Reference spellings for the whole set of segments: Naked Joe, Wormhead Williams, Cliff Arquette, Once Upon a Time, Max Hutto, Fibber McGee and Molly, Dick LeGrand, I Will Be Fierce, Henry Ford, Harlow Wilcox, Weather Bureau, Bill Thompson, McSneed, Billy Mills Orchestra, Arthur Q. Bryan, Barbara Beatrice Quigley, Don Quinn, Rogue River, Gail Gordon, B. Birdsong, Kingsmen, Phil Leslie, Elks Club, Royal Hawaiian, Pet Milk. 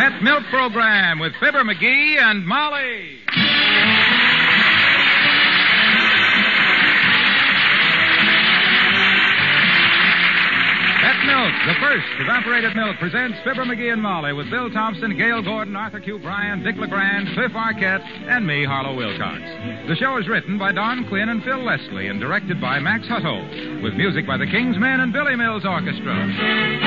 Pet Milk Program with Fibber McGee and Molly. Pet Milk, the first evaporated milk, presents Fibber McGee and Molly with Bill Thompson, Gail Gordon, Arthur Q. Bryan, Dick LeGrand, Cliff Arquette, and me, Harlow Wilcox. The show is written by Don Quinn and Phil Leslie and directed by Max Hutto, with music by the Kingsmen and Billy Mills Orchestra.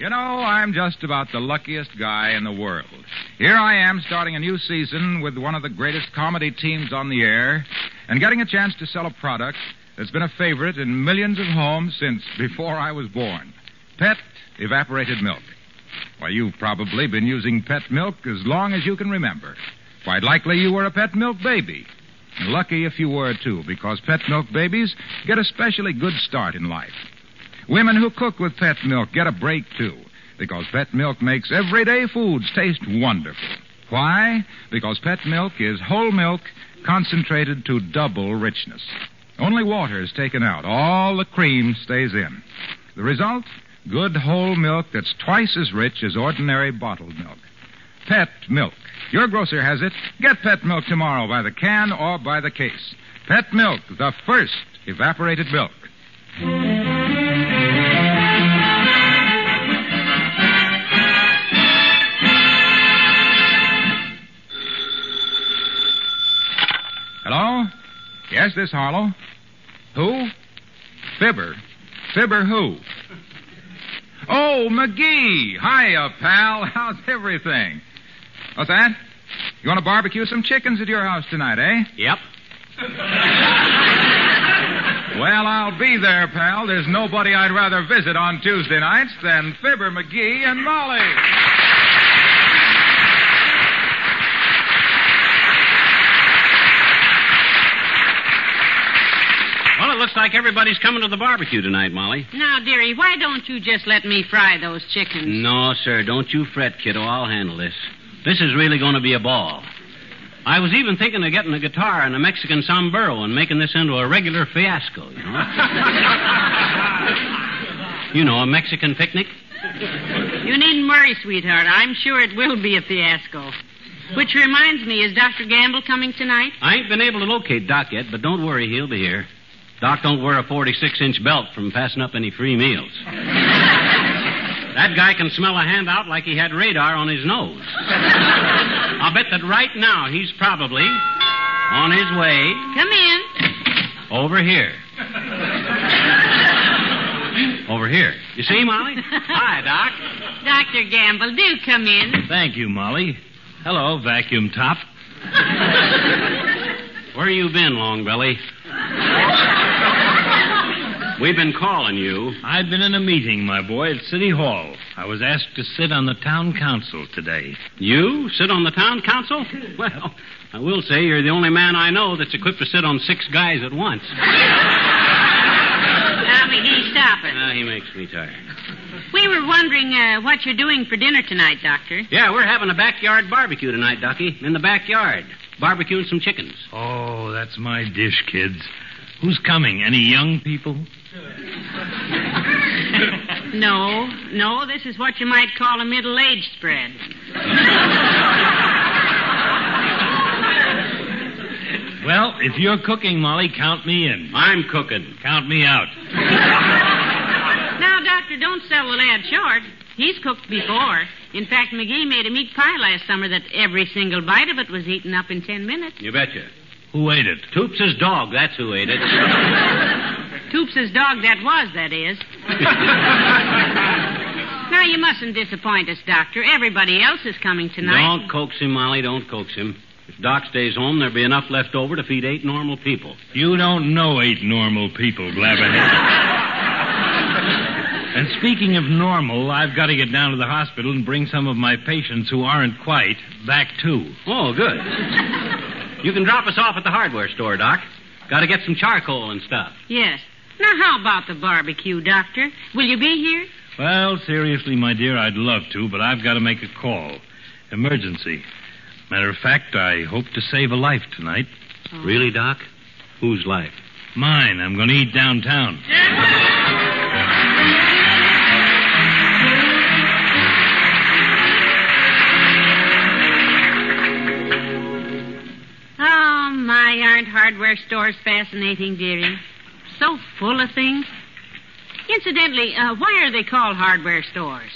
You know, I'm just about the luckiest guy in the world. Here I am starting a new season with one of the greatest comedy teams on the air and getting a chance to sell a product that's been a favorite in millions of homes since before I was born. Pet evaporated milk. Why, you've probably been using Pet Milk as long as you can remember. Quite likely you were a Pet Milk baby. And lucky if you were, too, because Pet Milk babies get a specially good start in life. Women who cook with Pet Milk get a break, too, because Pet Milk makes everyday foods taste wonderful. Why? Because Pet Milk is whole milk concentrated to double richness. Only water is taken out. All the cream stays in. The result? Good whole milk that's twice as rich as ordinary bottled milk. Pet Milk. Your grocer has it. Get Pet Milk tomorrow by the can or by the case. Pet Milk, the first evaporated milk. Hello? Yes, this Harlow. Who? Fibber. Fibber who? Oh, McGee. Hiya, pal. How's everything? What's that? You want to barbecue some chickens at your house tonight, eh? Yep. Well, I'll be there, pal. There's nobody I'd rather visit on Tuesday nights than Fibber, McGee, and Molly. Looks like everybody's coming to the barbecue tonight, Molly. Now, dearie, why don't you just let me fry those chickens? No, sir, don't you fret, kiddo. I'll handle this. This is really going to be a ball. I was even thinking of getting a guitar and a Mexican sombrero and making this into a regular fiasco, you know? You know, a Mexican picnic. You needn't worry, sweetheart. I'm sure it will be a fiasco. Which reminds me, is Dr. Gamble coming tonight? I ain't been able to locate Doc yet, but don't worry, he'll be here. Doc don't wear a 46-inch belt from passing up any free meals. That guy can smell a handout like he had radar on his nose. I'll bet that right now he's probably on his way... Come in. Over here. Over here. You see, Molly? Hi, Doc. Dr. Gamble, do come in. Thank you, Molly. Hello, vacuum top. Where you been, Longbelly? We've been calling you. I've been in a meeting, my boy, at City Hall. I was asked to sit on the town council today. You? Sit on the town council? Well, I will say you're the only man I know that's equipped to sit on six guys at once. Now, McGee, stop it. He makes me tired. We were wondering what you're doing for dinner tonight, Doctor. Yeah, we're having a backyard barbecue tonight, Ducky, in the backyard. Barbecuing some chickens. Oh, that's my dish, kids. Who's coming? Any young people? No, this is what you might call a middle-aged spread. Well, if you're cooking, Molly, count me in. I'm cooking. Count me out. Now, Doctor, don't sell the lad short. He's cooked before. In fact, McGee made a meat pie last summer that every single bite of it was eaten up in 10 minutes. You betcha. Who ate it? Toops' dog, that's who ate it. Toops' dog that is. Now, you mustn't disappoint us, Doctor. Everybody else is coming tonight. Don't coax him, Molly, don't coax him. If Doc stays home, there'll be enough left over to feed 8 normal people. You don't know 8 normal people, Blabberhead. And speaking of normal, I've got to get down to the hospital and bring some of my patients who aren't quite back, too. Oh, good. You can drop us off at the hardware store, Doc. Got to get some charcoal and stuff. Yes. Now, how about the barbecue, Doctor? Will you be here? Well, seriously, my dear, I'd love to, but I've got to make a call. Emergency. Matter of fact, I hope to save a life tonight. Oh. Really, Doc? Whose life? Mine. I'm going to eat downtown. my, aren't hardware stores fascinating, dearie? So full of things. Incidentally, why are they called hardware stores?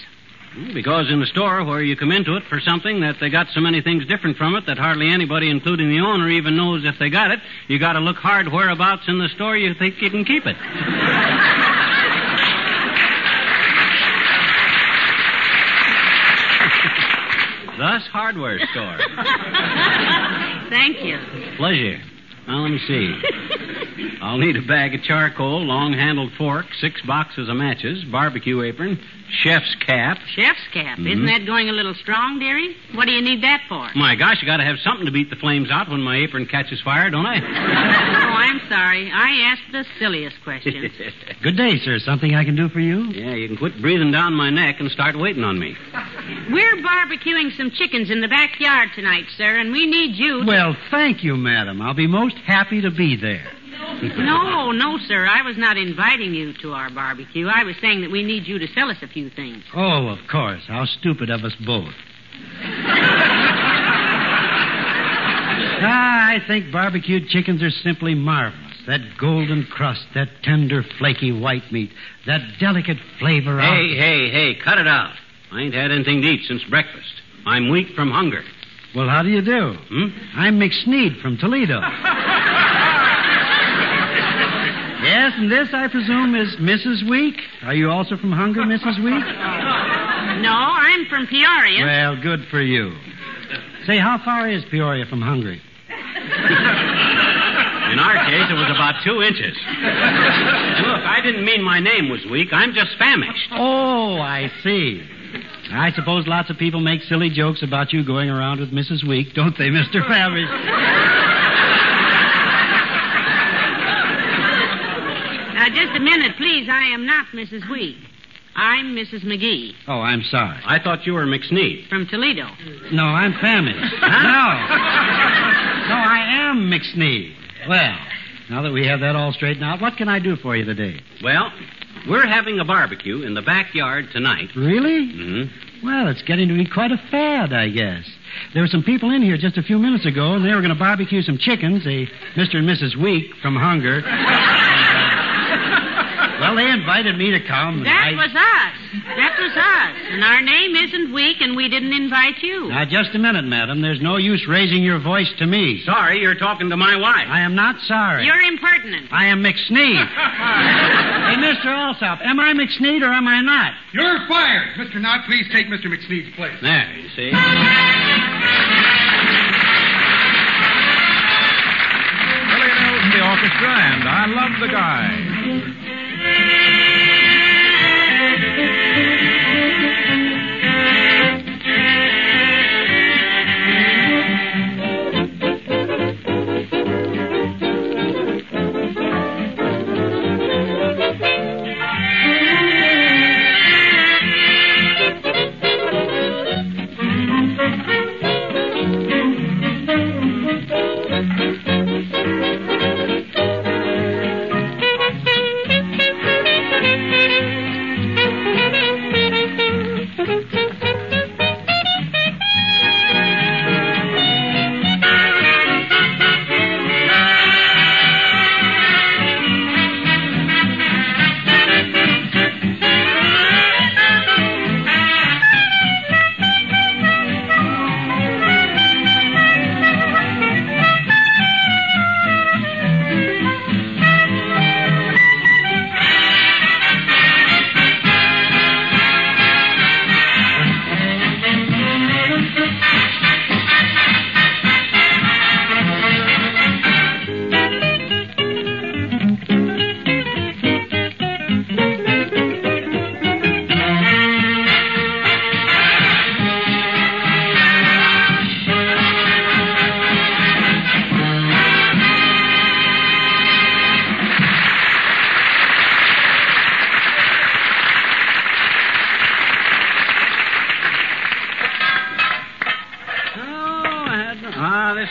Because in the store where you come into it for something that they got so many things different from it that hardly anybody, including the owner, even knows if they got it, you got to look hard whereabouts in the store you think you can keep it. Thus, hardware store. Thank you. Pleasure. Now, let me see. I'll need a bag of charcoal, long-handled fork, 6 boxes of matches, barbecue apron, chef's cap. Chef's cap? Mm-hmm. Isn't that going a little strong, dearie? What do you need that for? My gosh, you got to have something to beat the flames out when my apron catches fire, don't I? Oh, I'm sorry. I asked the silliest questions. Good day, sir. Something I can do for you? Yeah, you can quit breathing down my neck and start waiting on me. We're barbecuing some chickens in the backyard tonight, sir, and we need you to... Well, thank you, madam. I'll be most happy to be there. No, sir. I was not inviting you to our barbecue. I was saying that we need you to sell us a few things. Oh, of course. How stupid of us both. I think barbecued chickens are simply marvelous. That golden crust, that tender, flaky white meat, that delicate flavor of... Hey, cut it out. I ain't had anything to eat since breakfast. I'm weak from hunger. Well, how do you do? I'm McSneed from Toledo. Yes, and this, I presume, is Mrs. Week. Are you also from Hunger, Mrs. Week? No, I'm from Peoria. Well, good for you. Say, how far is Peoria from Hungary? In our case, it was about 2 inches. Look, I didn't mean my name was Week. I'm just famished. Oh, I see. I suppose lots of people make silly jokes about you going around with Mrs. Week, don't they, Mr. Famish? Just a minute, please. I am not Mrs. Week. I'm Mrs. McGee. Oh, I'm sorry. I thought you were McSneed. From Toledo. No, I'm famished. No, I am McSneed. Well, now that we have that all straightened out, what can I do for you today? Well, we're having a barbecue in the backyard tonight. Really? Mm-hmm. Well, it's getting to be quite a fad, I guess. There were some people in here just a few minutes ago, and they were going to barbecue some chickens, a Mr. and Mrs. Week from Hunger. Well, they invited me to come. That was us. And our name isn't Week, and we didn't invite you. Now, just a minute, madam. There's no use raising your voice to me. Sorry, you're talking to my wife. I am not sorry. You're impertinent. I am McSneed. Hey, Mr. Alsop, am I McSneed or am I not? You're fired. Mr. Knott, please take Mr. McSneed's place. There, you see. The orchestra, and I love the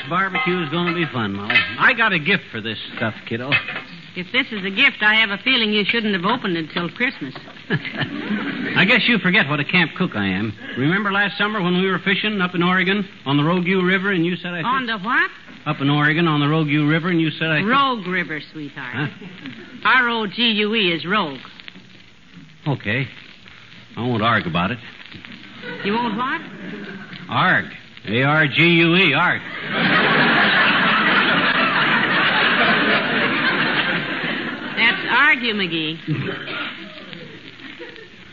barbecue's going to be fun, Molly. I got a gift for this stuff, kiddo. If this is a gift, I have a feeling you shouldn't have opened it till Christmas. I guess you forget what a camp cook I am. Remember last summer when we were fishing up in Oregon on the Rogue River and you said I... On the what? up in Oregon on the Rogue River, and you said I could... Rogue River, sweetheart. Huh? R-O-G-U-E is Rogue. Okay. I won't argue about it. You won't what? Arg. A-R-G-U-E, arg. That's argue, McGee.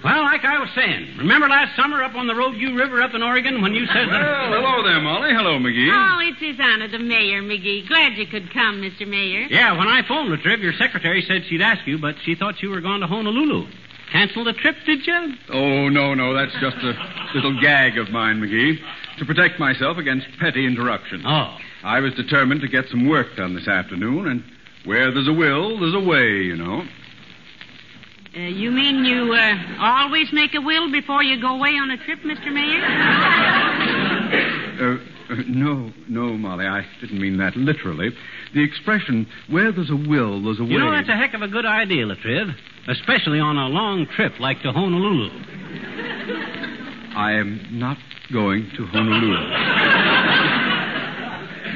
Well, like I was saying, remember last summer up on the Rogue River up in Oregon when you said that... Well, hello there, Molly. Hello, McGee. Oh, it's his honor, the mayor, McGee. Glad you could come, Mr. Mayor. Yeah, when I phoned the trip, your secretary said she'd ask you, but she thought you were going to Honolulu. Canceled the trip, did you? Oh, no. That's just a little gag of mine, McGee, to protect myself against petty interruption. Oh. I was determined to get some work done this afternoon, and where there's a will, there's a way, you know. You mean you always make a will before you go away on a trip, Mr. Mayor? No, Molly, I didn't mean that literally. The expression, where there's a will, there's a way... You know, that's a heck of a good idea, Latriv, especially on a long trip like to Honolulu. I am not going to Honolulu.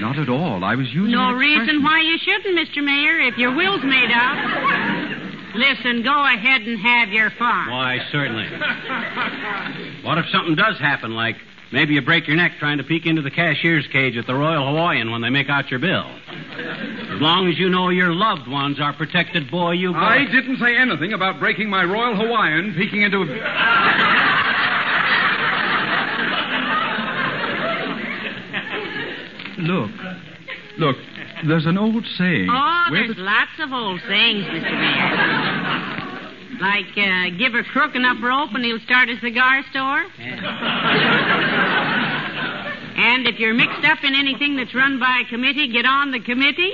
Not at all. I was using... No reason why you shouldn't, Mr. Mayor, if your will's made out. Listen, go ahead and have your fun. Why, certainly. What if something does happen, like maybe you break your neck trying to peek into the cashier's cage at the Royal Hawaiian when they make out your bill? As long as you know your loved ones are protected, boy, you... Boy. I didn't say anything about breaking my Royal Hawaiian peeking into a... Look. There's an old saying... Oh, there's lots of old sayings, Mr. Mayor. Like, give a crook enough rope and he'll start a cigar store. Yeah. And if you're mixed up in anything that's run by a committee, get on the committee.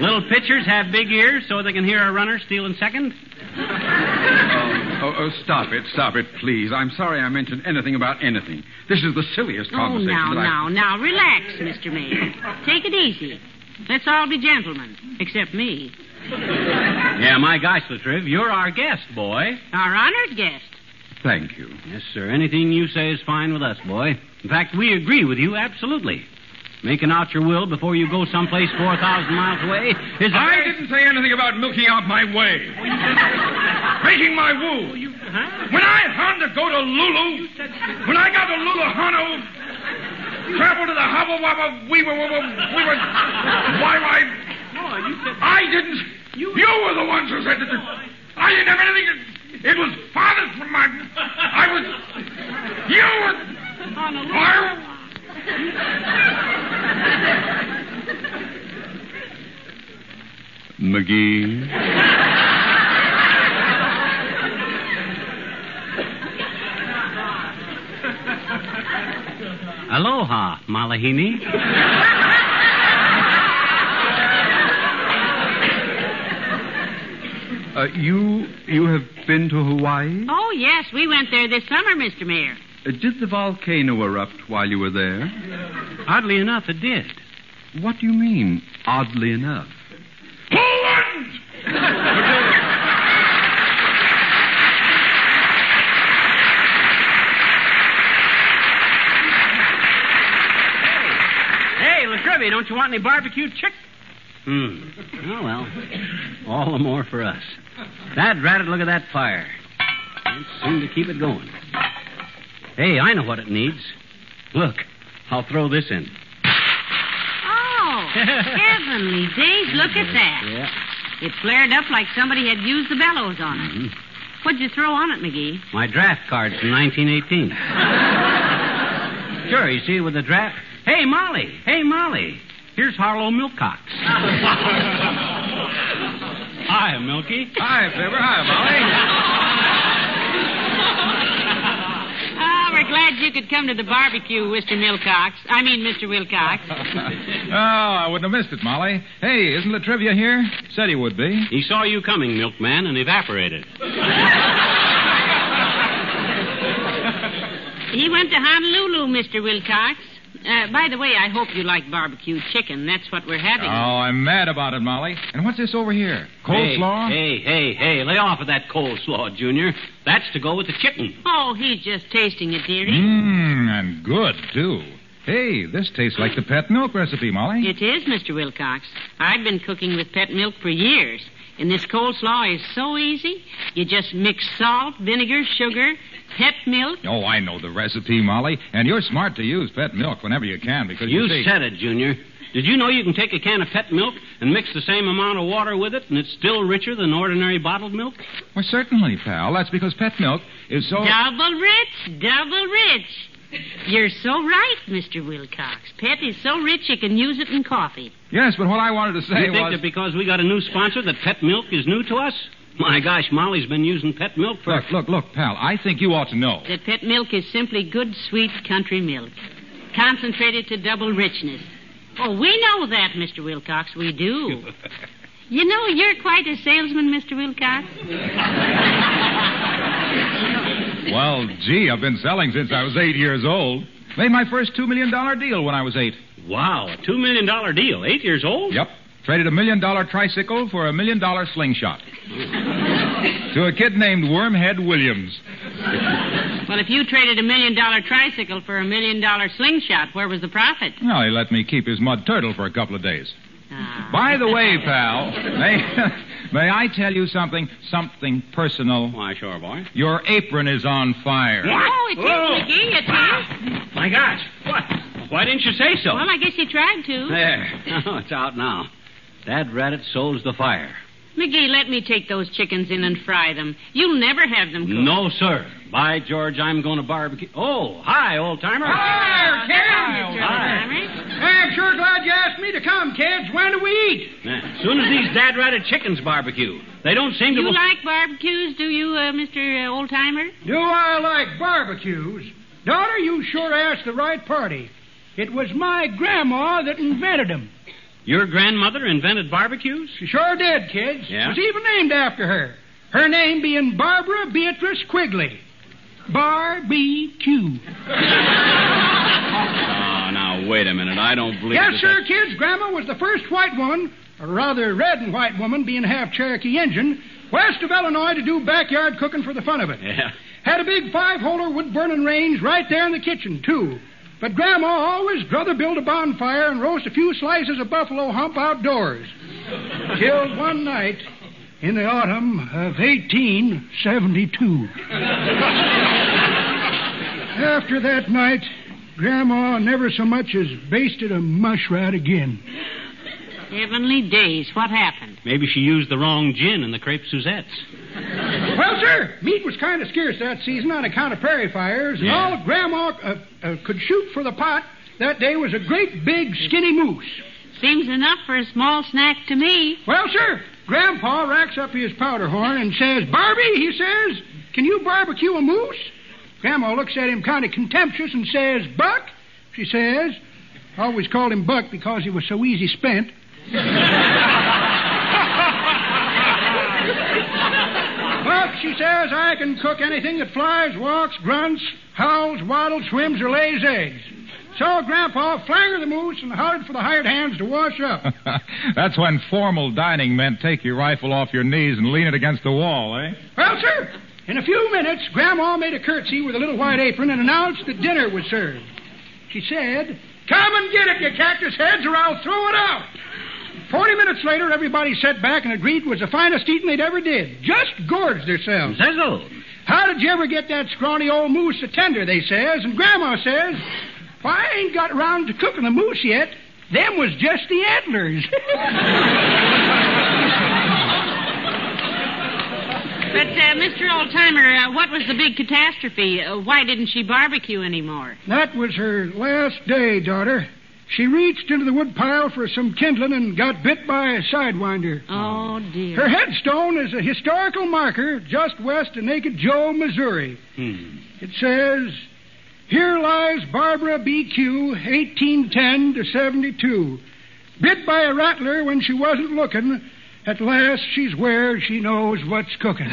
Little pitchers have big ears so they can hear a runner stealing second. Stop it, please. I'm sorry I mentioned anything about anything. This is the silliest conversation now, relax, Mr. Mayor. Take it easy. Let's all be gentlemen, except me. Yeah, my gosh, Latriv, you're our guest, boy. Our honored guest. Thank you. Yes, sir. Anything you say is fine with us, boy. In fact, we agree with you absolutely. Making out your will before you go someplace 4,000 miles away is... I didn't say anything about milking out my way. Breaking my woo. When I had to go to Lulu, when I got to Luluhano, traveled to the Hubble Wubba, we were, I didn't... You were the ones who said that I didn't have anything to... It was farthest from my... I was... You were... I... McGee. Aloha, Malahini. You have been to Hawaii? Oh, yes. We went there this summer, Mr. Mayor. Did the volcano erupt while you were there? Oddly enough, it did. What do you mean, oddly enough? Poland! Hey, Latrivia, don't you want any barbecued chick? Oh, well, all the more for us. That ratted, look at that fire. Can't seem to keep it going. Hey, I know what it needs. Look, I'll throw this in. Oh, heavenly days, look at that. Yeah. It flared up like somebody had used the bellows on it. Mm-hmm. What'd you throw on it, McGee? My draft cards from 1918. Sure, you see, with the draft... Hey, Molly, here's Harlow Wilcox. Hi, Milky. Hi, Fibber. Hi, Molly. Glad you could come to the barbecue, Mr. Wilcox. Oh, I wouldn't have missed it, Molly. Hey, isn't Latrivia here? Said he would be. He saw you coming, milkman, and evaporated. He went to Honolulu, Mr. Wilcox. By the way, I hope you like barbecue chicken. That's what we're having. Oh, I'm mad about it, Molly. And what's this over here? Coleslaw? Hey, lay off of that coleslaw, Junior. That's to go with the chicken. Oh, he's just tasting it, dearie. Mmm, and good, too. Hey, this tastes like the Pet Milk recipe, Molly. It is, Mr. Wilcox. I've been cooking with Pet Milk for years. And this coleslaw is so easy. You just mix salt, vinegar, sugar, Pet Milk. Oh, I know the recipe, Molly. And you're smart to use Pet Milk whenever you can because said it, Junior. Did you know you can take a can of Pet Milk and mix the same amount of water with it, and it's still richer than ordinary bottled milk? Well, certainly, pal. That's because Pet Milk is so... Double rich. You're so right, Mr. Wilcox. Pet is so rich you can use it in coffee. Yes, but what I wanted to say was... You think that because we got a new sponsor that Pet Milk is new to us? My gosh, Molly's been using Pet Milk for... Look, pal, I think you ought to know. That Pet Milk is simply good, sweet country milk. Concentrated to double richness. Oh, we know that, Mr. Wilcox, we do. You know, you're quite a salesman, Mr. Wilcox. Well, gee, I've been selling since I was 8 years old. Made my first $2 million deal when I was 8. Wow, a $2 million deal, 8 years old? Yep. Traded a $1 million tricycle for a $1 million slingshot. To a kid named Wormhead Williams. Well, if you traded a $1 million tricycle for a $1 million slingshot, where was the profit? Well, he let me keep his mud turtle for a couple of days. Oh. By the way, pal, may I tell you something personal? Why, sure, boy. Your apron is on fire. What? Oh, it is, McGee, it is. My gosh, what? Why didn't you say so? Well, I guess you tried to. There. Oh, it's out now. Dad Rattit sows the fire. McGee, let me take those chickens in and fry them. You'll never have them cooked. No, sir. By George, I'm going to barbecue. Oh, hi, old-timer. Hi, Kid. Hi. I'm sure glad you asked me to come, kids. When do we eat? As soon as these Dad Ratted chickens barbecue. They don't seem to... You like barbecues, do you, Mr. Old-timer? Do I like barbecues? Daughter, you sure asked the right party. It was my grandma that invented them. Your grandmother invented barbecues? She sure did, kids. Yeah? It was even named after her. Her name being Barbara Beatrice Quigley. Barbecue. Oh, now, wait a minute. I don't believe that. Yes, sir, kids. Grandma was the first white woman, or rather red and white woman, being half Cherokee Indian, west of Illinois to do backyard cooking for the fun of it. Yeah. Had a big 5-holer wood-burning range right there in the kitchen, too. But Grandma always druther build a bonfire and roast a few slices of buffalo hump outdoors. Till one night in the autumn of 1872. After that night, Grandma never so much as basted a mush rat again. Heavenly days, what happened? Maybe she used the wrong gin in the crepe Suzette's. Well, sir, meat was kind of scarce that season on account of prairie fires, and all Grandma could shoot for the pot that day was a great big skinny moose. Seems enough for a small snack to me. Well, sir, Grandpa racks up his powder horn and says, "Barbie," he says, "can you barbecue a moose?" Grandma looks at him kind of contemptuous and says, "Buck," she says. I always called him Buck because he was so easy spent. Buck, she says, "I can cook anything that flies, walks, grunts, howls, waddles, swims, or lays eggs." So Grandpa flangered the moose and hollered for the hired hands to wash up. That's when formal dining meant take your rifle off your knees and lean it against the wall, eh? Well, sir, in a few minutes, Grandma made a curtsy with a little white apron and announced that dinner was served. She said, "Come and get it, you cactus heads, or I'll throw it out." 40 minutes later, everybody sat back and agreed it was the finest eating they'd ever did. Just gorged themselves. Sizzled. "How did you ever get that scrawny old moose so tender?" they says. And Grandma says, "Well, I ain't got around to cooking the moose yet. Them was just the antlers." But, Mr. Oldtimer, what was the big catastrophe? Why didn't she barbecue anymore? That was her last day, daughter. She reached into the wood pile for some kindling and got bit by a sidewinder. Oh, dear. Her headstone is a historical marker just west of Naked Joe, Missouri. It says, "Here lies Barbara B.Q., 1810 to 72. Bit by a rattler when she wasn't looking. At last she's where she knows what's cooking."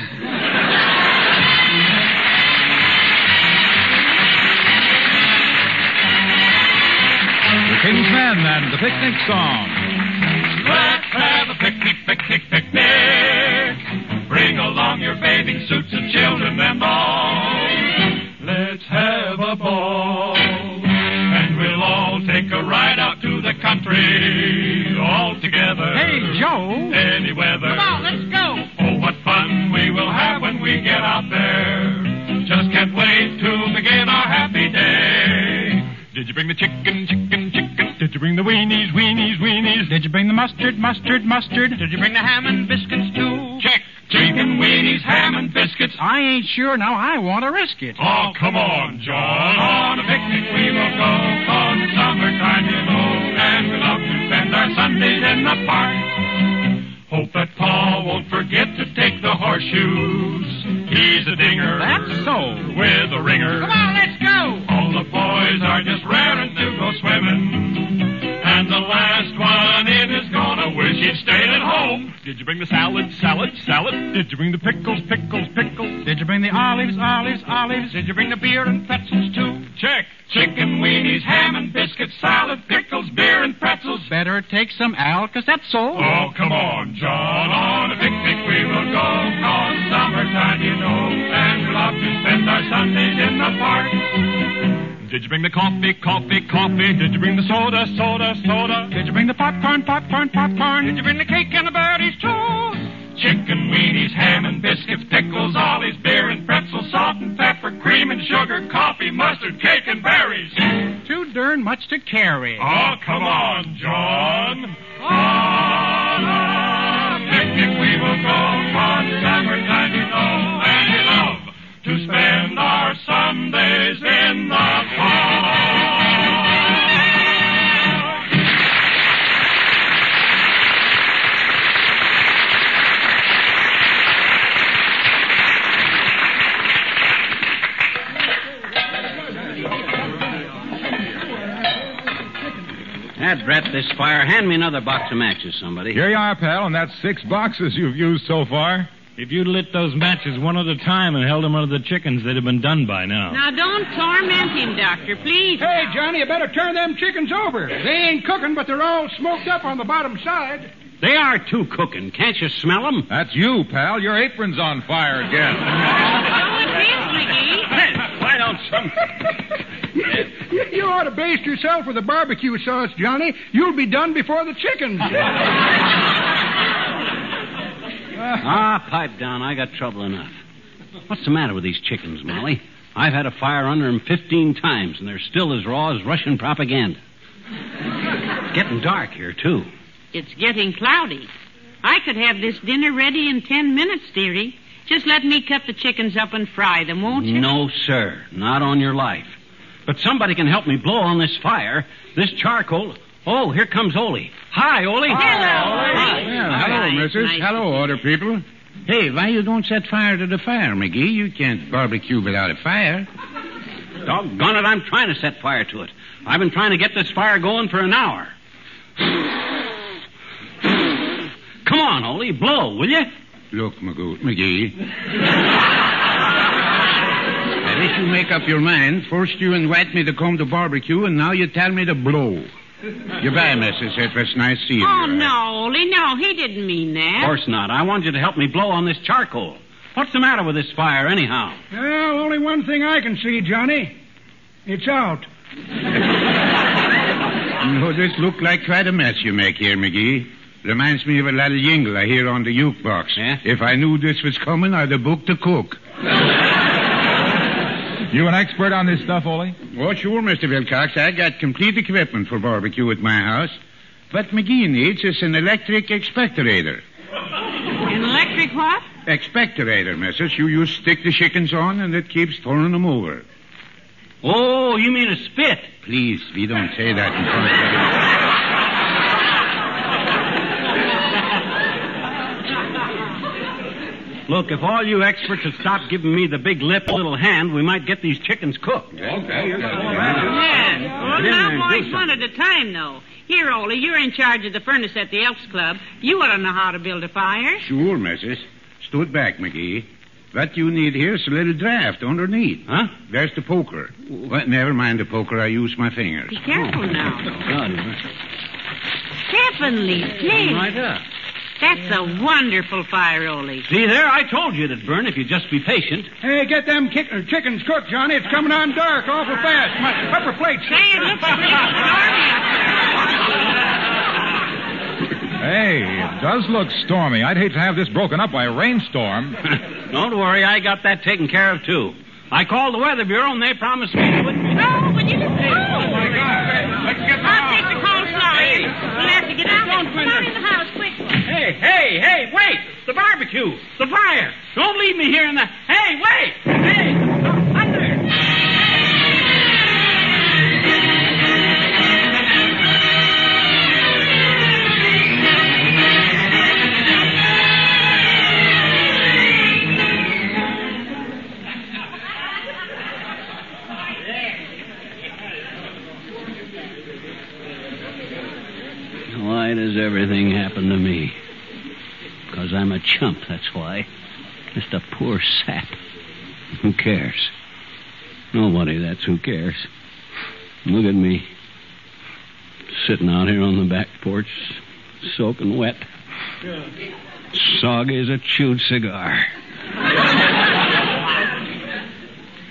The Kingsmen and the Picnic Song. Let's have a picnic, picnic, picnic. Bring along your bathing suits and children and all. Let's have a ball and we'll all bring the chicken, chicken, chicken? Did you bring the weenies, weenies, weenies? Did you bring the mustard, mustard, mustard? Did you bring the ham and biscuits, too? Check. Chicken, weenies, ham, and biscuits. I ain't sure now I want to risk it. Oh, come on, John. On a picnic we will go. On the summertime, you know. And we love to spend our Sundays in the park. Hope that Pa won't forget to take the horseshoes. He's a dinger. That's so. With a ringer. Come on, let's go. All the boys are just raring to go swimming. And the last one in is gonna wish he'd stayed at home. Did you bring the salad, salad, salad? Did you bring the pickles, pickles, pickles? Did you bring the olives, olives, olives? Did you bring the beer and pretzels, too? Check. Chicken, weenies, ham and biscuits, salad, pickles, beer and pretzels. Better take some Al, 'cause that's so. Oh, come on, John. On a picnic we will go. On summertime, you know. And we'll love to spend our Sundays in the park. Did you bring the coffee, coffee, coffee? Did you bring the soda, soda, soda? Did you bring the popcorn, popcorn, popcorn? Did you bring the cake and the birdies, too? Chicken, weenies, ham and biscuits, pickles, olives, beer and pretzels, salt and pepper, cream and sugar, coffee, mustard, cake and berries. Too darn much to carry. Oh, come on, John. On a picnic we will go, on summertime, you know, and you love to spend our Sundays in the That Brett, this fire. Hand me another box of matches, somebody. Here you are, pal, and that's 6 boxes you've used so far. If you'd lit those matches one at a time and held them under the chickens, they'd have been done by now. Now, don't torment him, Doctor, please. Hey, Johnny, you better turn them chickens over. They ain't cooking, but they're all smoked up on the bottom side. They are too cooking. Can't you smell them? That's you, pal. Your apron's on fire again. Oh, it is, McGee. Hey, why don't some... You ought to baste yourself with a barbecue sauce, Johnny. You'll be done before the chickens. Pipe down. I got trouble enough. What's the matter with these chickens, Molly? I've had a fire under them 15 times, and they're still as raw as Russian propaganda. It's getting dark here, too. It's getting cloudy. I could have this dinner ready in 10 minutes, dearie. Just let me cut the chickens up and fry them, won't you? No, sir. Not on your life. But somebody can help me blow on this fire. This charcoal... Oh, here comes Ole. Hi, Ole. Hello, Ole. Well, hello, missus. Nice. Hello, order people. Hey, why you don't set fire to the fire, McGee? You can't barbecue without a fire. Doggone it, I'm trying to set fire to it. I've been trying to get this fire going for an hour. Come on, Ole, blow, will you? Look, McGee... Unless you make up your mind, first you invite me to come to barbecue, and now you tell me to blow. Goodbye, missus. It was nice seeing you. Oh, no, Ole. No, he didn't mean that. Of course not. I want you to help me blow on this charcoal. What's the matter with this fire, anyhow? Well, only one thing I can see, Johnny. It's out. No, this look like quite a mess you make here, McGee. Reminds me of a little jingle I hear on the uke box. Yeah? If I knew this was coming, I'd have booked a cook. You an expert on this stuff, Ole? Oh, sure, Mr. Wilcox. I got complete equipment for barbecue at my house. What McGee needs is an electric expectorator. An electric what? Expectorator, missus. You stick the chickens on, and it keeps turning them over. Oh, you mean a spit? Please, we don't say that in front of everybody. Look, if all you experts would stop giving me the big lip, little hand, we might get these chickens cooked. Okay. Well, now, boys, one at a time, though. Here, Ole, you're in charge of the furnace at the Elks Club. You ought to know how to build a fire. Sure, missus. Stood back, McGee. What you need here is a little draft underneath. Huh? There's the poker. Well, never mind the poker. I use my fingers. Be careful now. Heavenly thing. Right up. That's a wonderful fire, Ole. See there? I told you it'd burn if you'd just be patient. Hey, get them chickens cooked, Johnny. It's coming on dark awful fast. My pepper plate. Hey, it looks like an army. Hey, it does look stormy. I'd hate to have this broken up by a rainstorm. Don't worry. I got that taken care of, too. I called the Weather Bureau, and they promised me... Oh, but you... Oh, my God. Hey, hey, hey, wait! The barbecue! The fire! Don't leave me here in the... Hey, wait! Hey! Under! Why does everything happen to me? Because I'm a chump, that's why. Just a poor sap. Who cares? Nobody, that's who cares. Look at me. Sitting out here on the back porch, soaking wet. Soggy as a chewed cigar.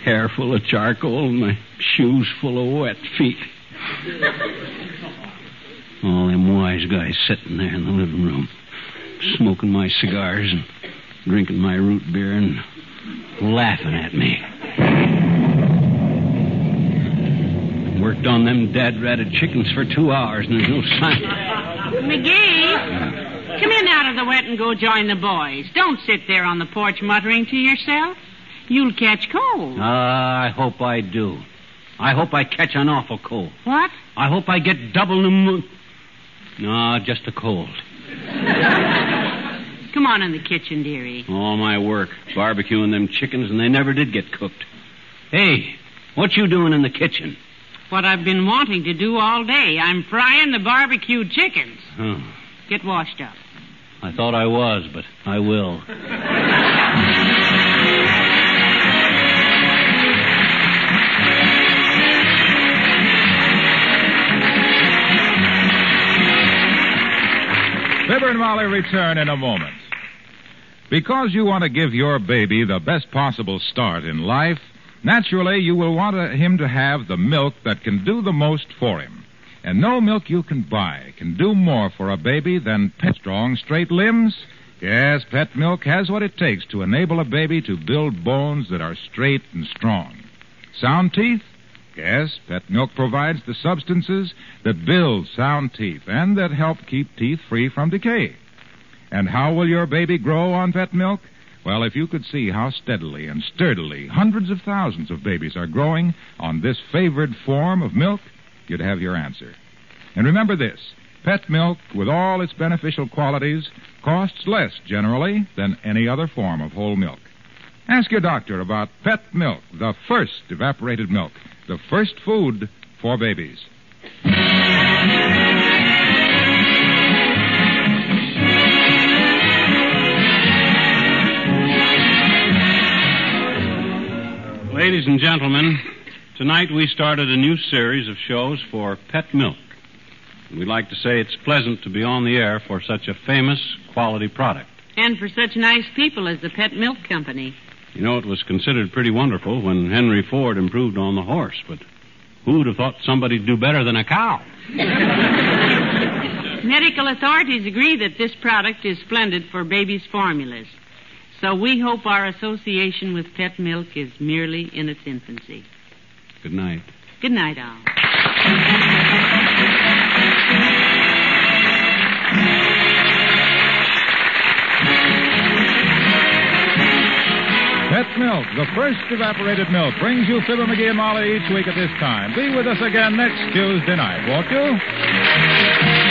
Hair full of charcoal and my shoes full of wet feet. All them wise guys sitting there in the living room, smoking my cigars and drinking my root beer and laughing at me. Worked on them dad-ratted chickens for 2 hours and there's no sign. McGee, come in out of the wet and go join the boys. Don't sit there on the porch muttering to yourself. You'll catch cold. I hope I do. I hope I catch an awful cold. What? I hope I get double pneumonia. No, just a cold. Come on in the kitchen, dearie. All my work, barbecuing them chickens, and they never did get cooked. Hey, what you doing in the kitchen? What I've been wanting to do all day. I'm frying the barbecued chickens. Oh. Get washed up. I thought I was, but I will. Fibber and Molly return in a moment. Because you want to give your baby the best possible start in life, naturally you will want him to have the milk that can do the most for him. And no milk you can buy can do more for a baby than Pet Strong Straight Limbs. Yes, Pet Milk has what it takes to enable a baby to build bones that are straight and strong. Sound teeth? Yes, Pet Milk provides the substances that build sound teeth and that help keep teeth free from decay. And how will your baby grow on Pet Milk? Well, if you could see how steadily and sturdily hundreds of thousands of babies are growing on this favored form of milk, you'd have your answer. And remember this, Pet Milk, with all its beneficial qualities, costs less generally than any other form of whole milk. Ask your doctor about Pet Milk, the first evaporated milk. The first food for babies. Ladies and gentlemen, tonight we started a new series of shows for Pet Milk. We'd like to say it's pleasant to be on the air for such a famous quality product. And for such nice people as the Pet Milk Company. You know, it was considered pretty wonderful when Henry Ford improved on the horse, but who would have thought somebody'd do better than a cow? Medical authorities agree that this product is splendid for babies' formulas. So we hope our association with Pet Milk is merely in its infancy. Good night. Good night, all. Pet Milk, the first evaporated milk, brings you Fibber McGee and Molly each week at this time. Be with us again next Tuesday night, won't you?